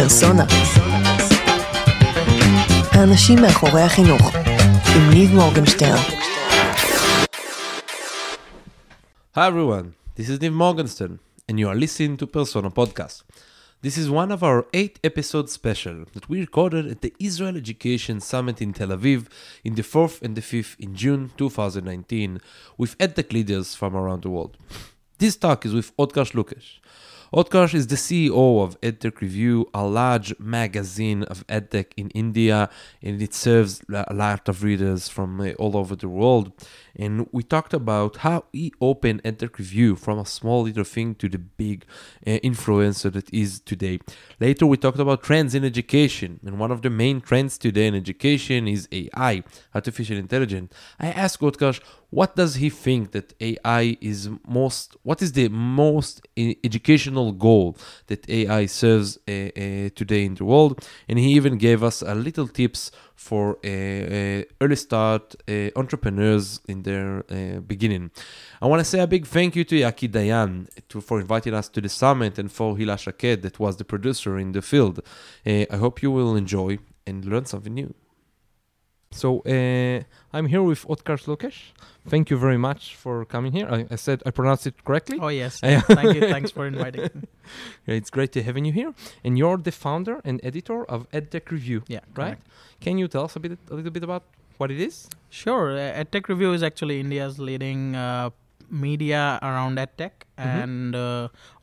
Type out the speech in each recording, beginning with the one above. פרסונה. האנשים מאחורי החינוך, עם ניב מורגנשטרן. Hi everyone, this is Niv Morgenstern, and you are listening to Persona Podcast. This is one of our 8-episode special that we recorded at the Israel Education Summit in Tel Aviv in the 4th and the 5th in June 2019 with EdTech leaders from around the world. This talk is with Utkarsh Lokesh. Utkarsh is the CEO of EdTech Review, a large magazine of EdTech in India, and it serves a lot of readers from all over the world. And we talked about how he opened EdTech Review from a small little thing to the big influencer that is today. Later, we talked about trends in education, and one of the main trends today in education is AI, artificial intelligence. I asked Utkarsh, what does he think that AI is most? What is the most educational goal that AI serves today in the world? And he even gave us a little tips for early start entrepreneurs in their beginning. I want to say a big thank you to Yaki Dayan for inviting us to the summit, and for Hila Shaked that was the producer in the field. I hope you will enjoy and learn something new. So I'm here with Utkarsh Lokesh. Thank you very much for coming here. I said I pronounced it correctly? Oh, yes. Thank you. Thanks for inviting me. Yeah, it's great to having you here. And you're the founder and editor of EdTech Review, yeah, right? Correct. Can you tell us a little bit about what it is? Sure. EdTech Review is actually India's leading media around EdTech. Mm-hmm. And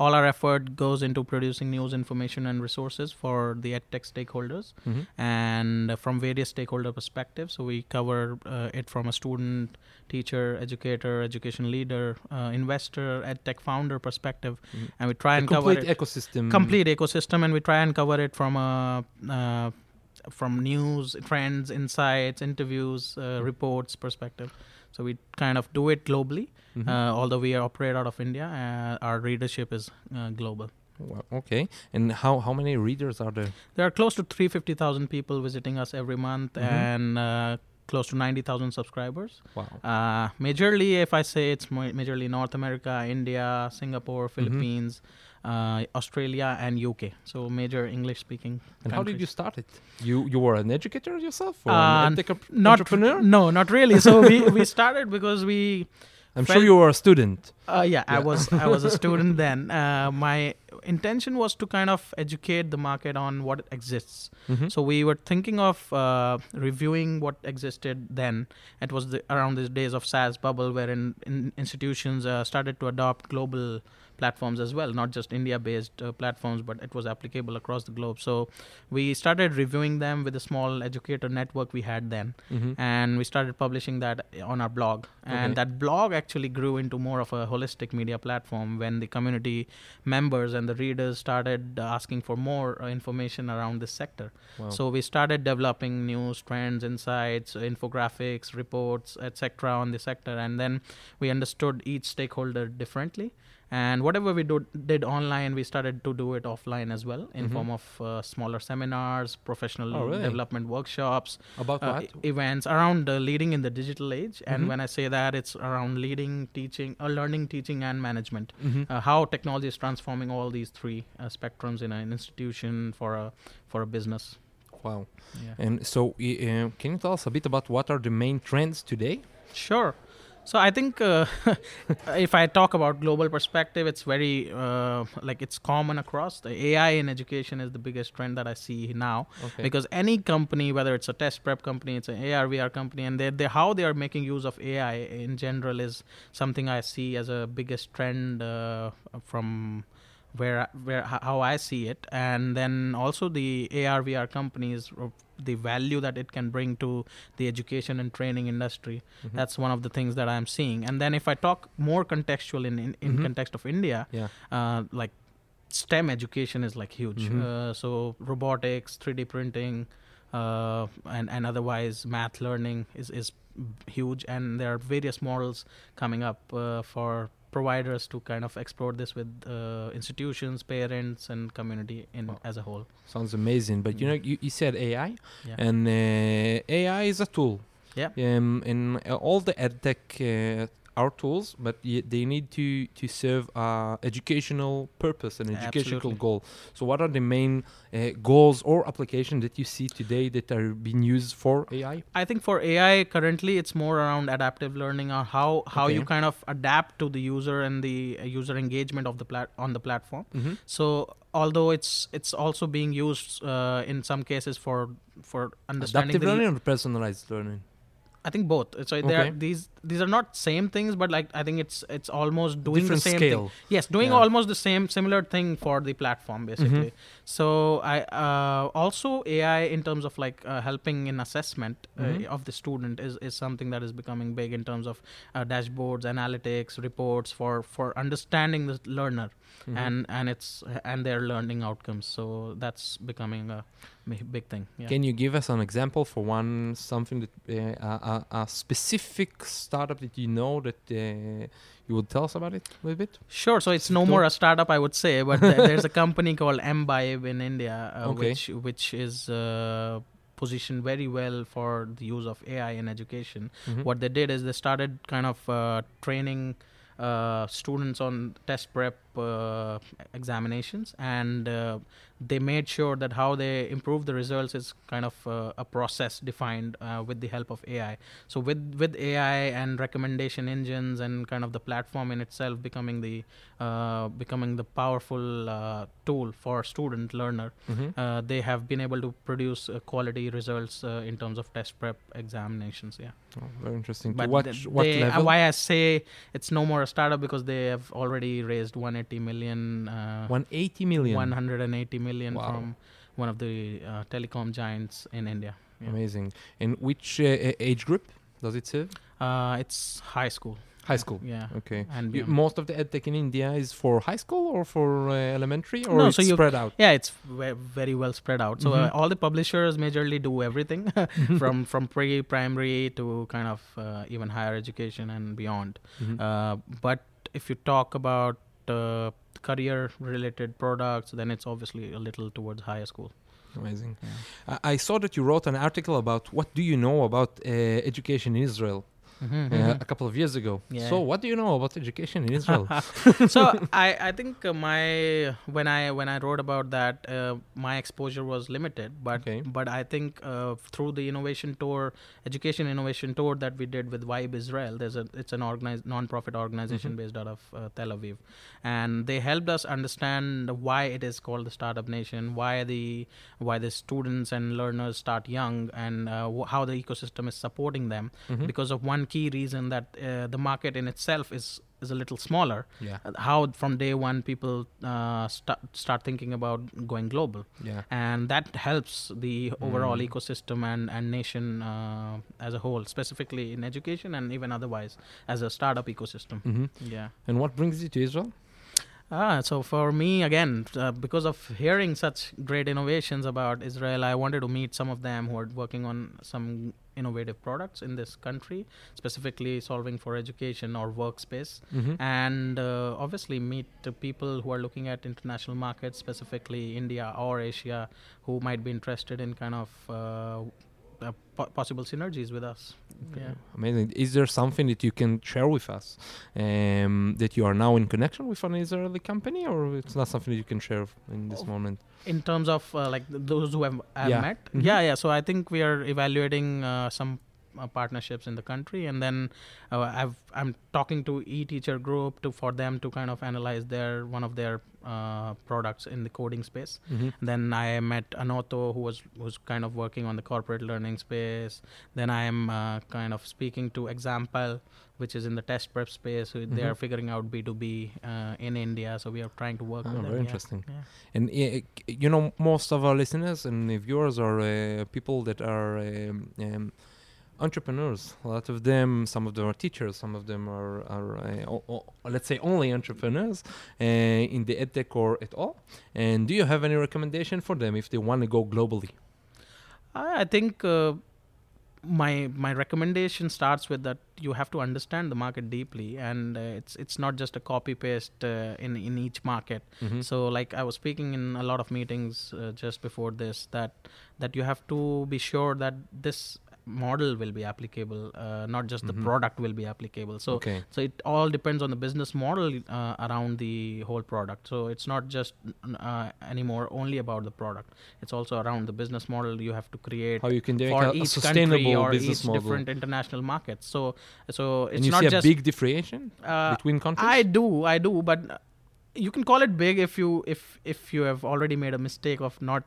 all our effort goes into producing news, information, and resources for the EdTech stakeholders, mm-hmm. and from various stakeholder perspectives. So we cover it from a student, teacher, educator, education leader, investor, EdTech founder perspective, mm-hmm. and we try and cover it. Complete ecosystem, and we try and cover it from a from news, trends, insights, interviews, reports perspective. So we kind of do it globally, mm-hmm. Although we operate out of India, our readership is global. Wow, okay. And how many readers are there? There are close to 350,000 people visiting us every month, mm-hmm. and close to 90,000 subscribers. Wow. Majorly, if I say it's majorly North America, India, Singapore, Philippines, mm-hmm. Australia, and UK. So major English-speaking countries. And how did you start it? You were an educator yourself, or an entrepreneur? No, not really. So we started because we. I'm sure you were a student. Yeah, I was a student then. My intention was to kind of educate the market on what exists. Mm-hmm. So we were thinking of reviewing what existed then. It was around these days of SaaS bubble, wherein institutions started to adopt global platforms as well, not just India-based platforms, but it was applicable across the globe. So we started reviewing them with a small educator network we had then, mm-hmm. and we started publishing that on our blog. And that blog actually grew into more of a holistic media platform when the community members and the readers started asking for more information around this sector. Wow. So we started developing news, trends, insights, infographics, reports, etc. on the sector, and then we understood each stakeholder differently. And whatever we did online, we started to do it offline as well, in mm-hmm. form of smaller seminars, professional development workshops. About what? Events around leading in the digital age. Mm-hmm. And when I say that, it's around leading, teaching, learning, teaching, and management. Mm-hmm. How technology is transforming all these three spectrums in an institution for a business. Wow. Yeah. And so can you tell us a bit about what are the main trends today? Sure. So I think if I talk about global perspective, it's very it's common across. The AI in education is the biggest trend that I see now, because any company, whether it's a test prep company, it's an AR/VR company, and how they are making use of AI in general is something I see as a biggest trend from where how I see it. And then also the AR/VR companies, the value that it can bring to the education and training industry. Mm-hmm. That's one of the things that I'm seeing. And then if I talk more contextual in mm-hmm. context of India, STEM education is huge. Mm-hmm. So robotics, 3D printing, and otherwise math learning is huge. And there are various models coming up for providers to kind of explore this with institutions, parents, and community as a whole. Sounds amazing. But you know, you said AI, and AI is a tool. Yeah. And all the EdTech our tools, but they need to serve educational purpose and educational Absolutely. Goal. So what are the main goals or applications that you see today that are being used for AI? I think for AI currently it's more around adaptive learning, or how you kind of adapt to the user and the user engagement of the on the platform. Mm-hmm. So although it's also being used in some cases for understanding adaptive learning or personalized learning. I think both. So these are not same things, but like I think it's almost doing different the same scale. Thing. Yes, doing almost the same similar thing for the platform basically. Mm-hmm. So I also AI in terms of like helping in assessment of the student is something that is becoming big in terms of dashboards, analytics, reports for understanding the learner and their learning outcomes. So that's becoming a big thing. Yeah. Can you give us an example for something that a specific startup that you know that you would tell us about it a little bit? Sure. So it's no more a startup, I would say, but there's a company called MBive in India, which is positioned very well for the use of AI in education. Mm-hmm. What they did is they started kind of training students on test prep examinations, and they made sure that how they improve the results is kind of a process defined with the help of AI. So with AI and recommendation engines and kind of the platform in itself becoming the powerful tool for student learner, they have been able to produce quality results in terms of test prep examinations. Yeah. Oh, very interesting. But what level? Why I say it's no more a startup, because they have already raised 180 million. 180 million? 180 million from one of the telecom giants in India. Yeah. Amazing. And which age group does it serve? It's high school. High school. Yeah. Okay. And most of the edtech in India is for high school or for elementary, or it's spread out? Yeah, it's very well spread out. So all the publishers majorly do everything from pre-primary to kind of even higher education and beyond. Mm-hmm. But if you talk about career-related products, then it's obviously a little towards higher school. Amazing. Yeah. I saw that you wrote an article about what do you know about education in Israel. A couple of years ago. Yeah. So what do you know about education in Israel? So I think when I wrote about that, my exposure was limited, but I think through the education innovation tour that we did with Vibe Israel, it's an organized non-profit organization based out of Tel Aviv, and they helped us understand why it is called the Startup Nation, why the students and learners start young, and how the ecosystem is supporting them, because of one key reason that the market in itself is a little smaller. Yeah. How from day one people start thinking about going global, and that helps the overall ecosystem and nation as a whole, specifically in education and even otherwise as a startup ecosystem. Yeah. And what brings you to Israel? So for me, again, because of hearing such great innovations about Israel, I wanted to meet some of them who are working on some innovative products in this country, specifically solving for education or workspace, and obviously meet the people who are looking at international markets, specifically India or Asia, who might be interested in kind of possible synergies with us. Okay. Yeah. Amazing. Is there something that you can share with us that you are now in connection with an Israeli company, or it's not something that you can share in this moment? In terms of like those who I've met? Yeah. So I think we are evaluating some partnerships in the country, and then I'm talking to eTeacher Group for them to kind of analyze one of their products in the coding space. Then I met Anoto, who's kind of working on the corporate learning space. Then I am kind of speaking to Example, which is in the test prep space. They are figuring out B2B in India, so we are trying to work with them. Very interesting. Yeah. And you know, most of our listeners and viewers are people that are entrepreneurs. A lot of them, some of them are teachers, some of them are let's say only entrepreneurs in the edtech or at all. And do you have any recommendation for them if they want to go globally? I think my recommendation starts with that you have to understand the market deeply, and it's not just a copy paste in each market. So like I was speaking in a lot of meetings just before this, that you have to be sure that this model will be applicable, not just the product will be applicable. So so it all depends on the business model around the whole product. So it's not just anymore only about the product. It's also around the business model you have to create. How you can do a sustainable business model for each different international markets. So it's not just... And you see a big differentiation between countries? I do, but... You can call it big if you have already made a mistake of not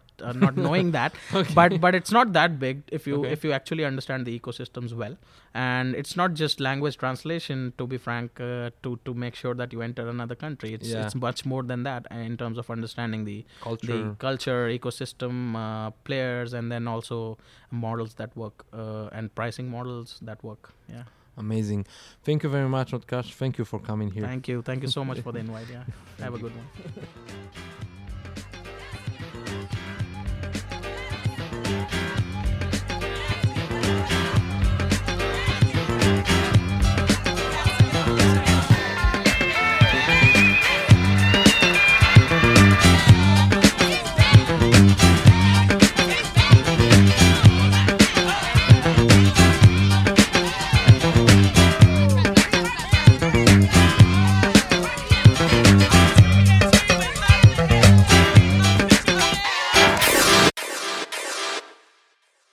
knowing that, but it's not that big if you actually understand the ecosystems well. And it's not just language translation, to be frank, to make sure that you enter another country. It's much more than that in terms of understanding the culture, ecosystem, players, and then also models that work and pricing models that work. Yeah. Amazing. Thank you very much, Utkarsh. Thank you for coming here. Thank you so much for the invite. Yeah. Have a good one.